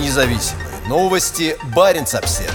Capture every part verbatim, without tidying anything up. Независимые новости. Баренц-Обсервер.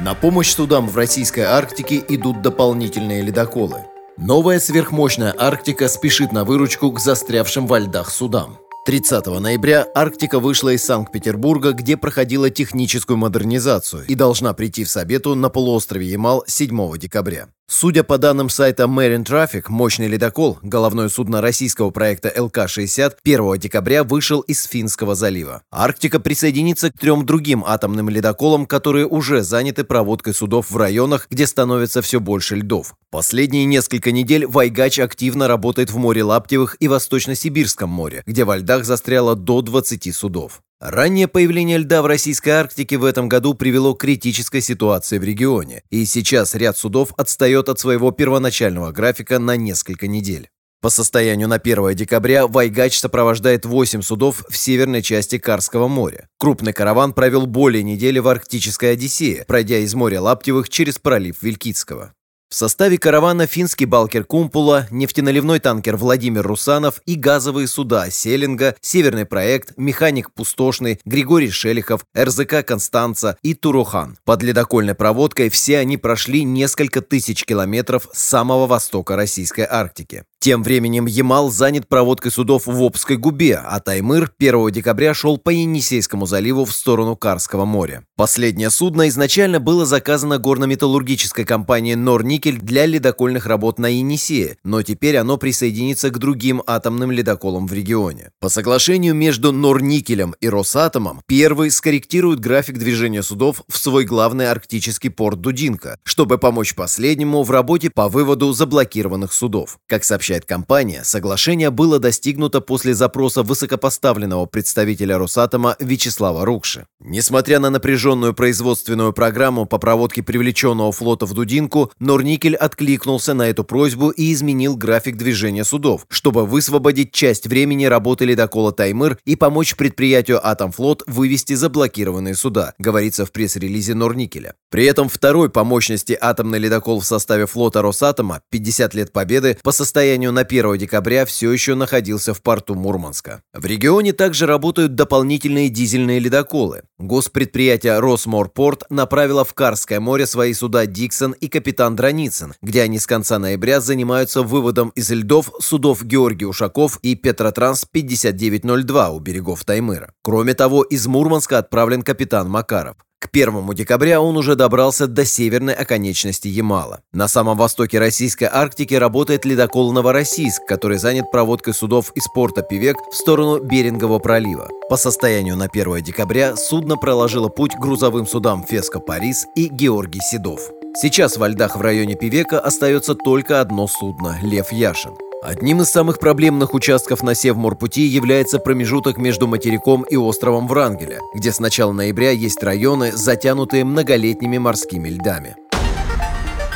На помощь судам в российской Арктике идут дополнительные ледоколы. Новая сверхмощная Арктика спешит на выручку к застрявшим во льдах судам. тридцатого ноября Арктика вышла из Санкт-Петербурга, где проходила техническую модернизацию и должна прийти в Сабету на полуострове Ямал седьмого декабря. Судя по данным сайта Marine Traffic, мощный ледокол, головное судно российского проекта эл ка шестьдесят, первого декабря вышел из Финского залива. Арктика присоединится к трем другим атомным ледоколам, которые уже заняты проводкой судов в районах, где становится все больше льдов. Последние несколько недель Вайгач активно работает в море Лаптевых и Восточно-Сибирском море, где во льдах застряло до двадцати судов. Раннее появление льда в российской Арктике в этом году привело к критической ситуации в регионе, и сейчас ряд судов отстает от своего первоначального графика на несколько недель. По состоянию на первое декабря «Вайгач» сопровождает восемь судов в северной части Карского моря. Крупный караван провел более недели в арктической Одиссее, пройдя из моря Лаптевых через пролив Вилькицкого. В составе каравана финский балкер «Кумпула», нефтеналивной танкер «Владимир Русанов» и газовые суда «Селинга», «Северный проект», «Механик Пустошный», «Григорий Шелихов», «эр зэ ка Констанца» и «Турохан». Под ледокольной проводкой все они прошли несколько тысяч километров с самого востока российской Арктики. Тем временем Ямал занят проводкой судов в Обской губе, а Таймыр первого декабря шел по Енисейскому заливу в сторону Карского моря. Последнее судно изначально было заказано горно-металлургической компанией «Норникель» для ледокольных работ на Енисее, но теперь оно присоединится к другим атомным ледоколам в регионе. По соглашению между «Норникелем» и «Росатомом», первый скорректирует график движения судов в свой главный арктический порт Дудинка, чтобы помочь последнему в работе по выводу заблокированных судов. Как сообщается, компания, соглашение было достигнуто после запроса высокопоставленного представителя Росатома Вячеслава Рукши. Несмотря на напряженную производственную программу по проводке привлеченного флота в Дудинку, Норникель откликнулся на эту просьбу и изменил график движения судов, чтобы высвободить часть времени работы ледокола «Таймыр» и помочь предприятию «Атомфлот» вывести заблокированные суда, говорится в пресс-релизе Норникеля. При этом второй по мощности атомный ледокол в составе флота Росатома «пятьдесят лет победы» по состоянию на первое декабря все еще находился в порту Мурманска. В регионе также работают дополнительные дизельные ледоколы. Госпредприятие «Росморпорт» направило в Карское море свои суда «Диксон» и «Капитан Драницын», где они с конца ноября занимаются выводом из льдов судов «Георгий Ушаков» и «Петротранс пятьдесят девять ноль два» у берегов Таймыра. Кроме того, из Мурманска отправлен «Капитан Макаров». К первому декабря он уже добрался до северной оконечности Ямала. На самом востоке российской Арктики работает ледокол «Новороссийск», который занят проводкой судов из порта Певек в сторону Берингового пролива. По состоянию на первое декабря судно проложило путь грузовым судам «Феска-Парис» и «Георгий Седов». Сейчас во льдах в районе Певека остается только одно судно – «Лев Яшин». Одним из самых проблемных участков на Севморпути является промежуток между материком и островом Врангеля, где с начала ноября есть районы, затянутые многолетними морскими льдами.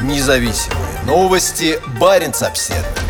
Независимые новости. Баренц-Обсервер.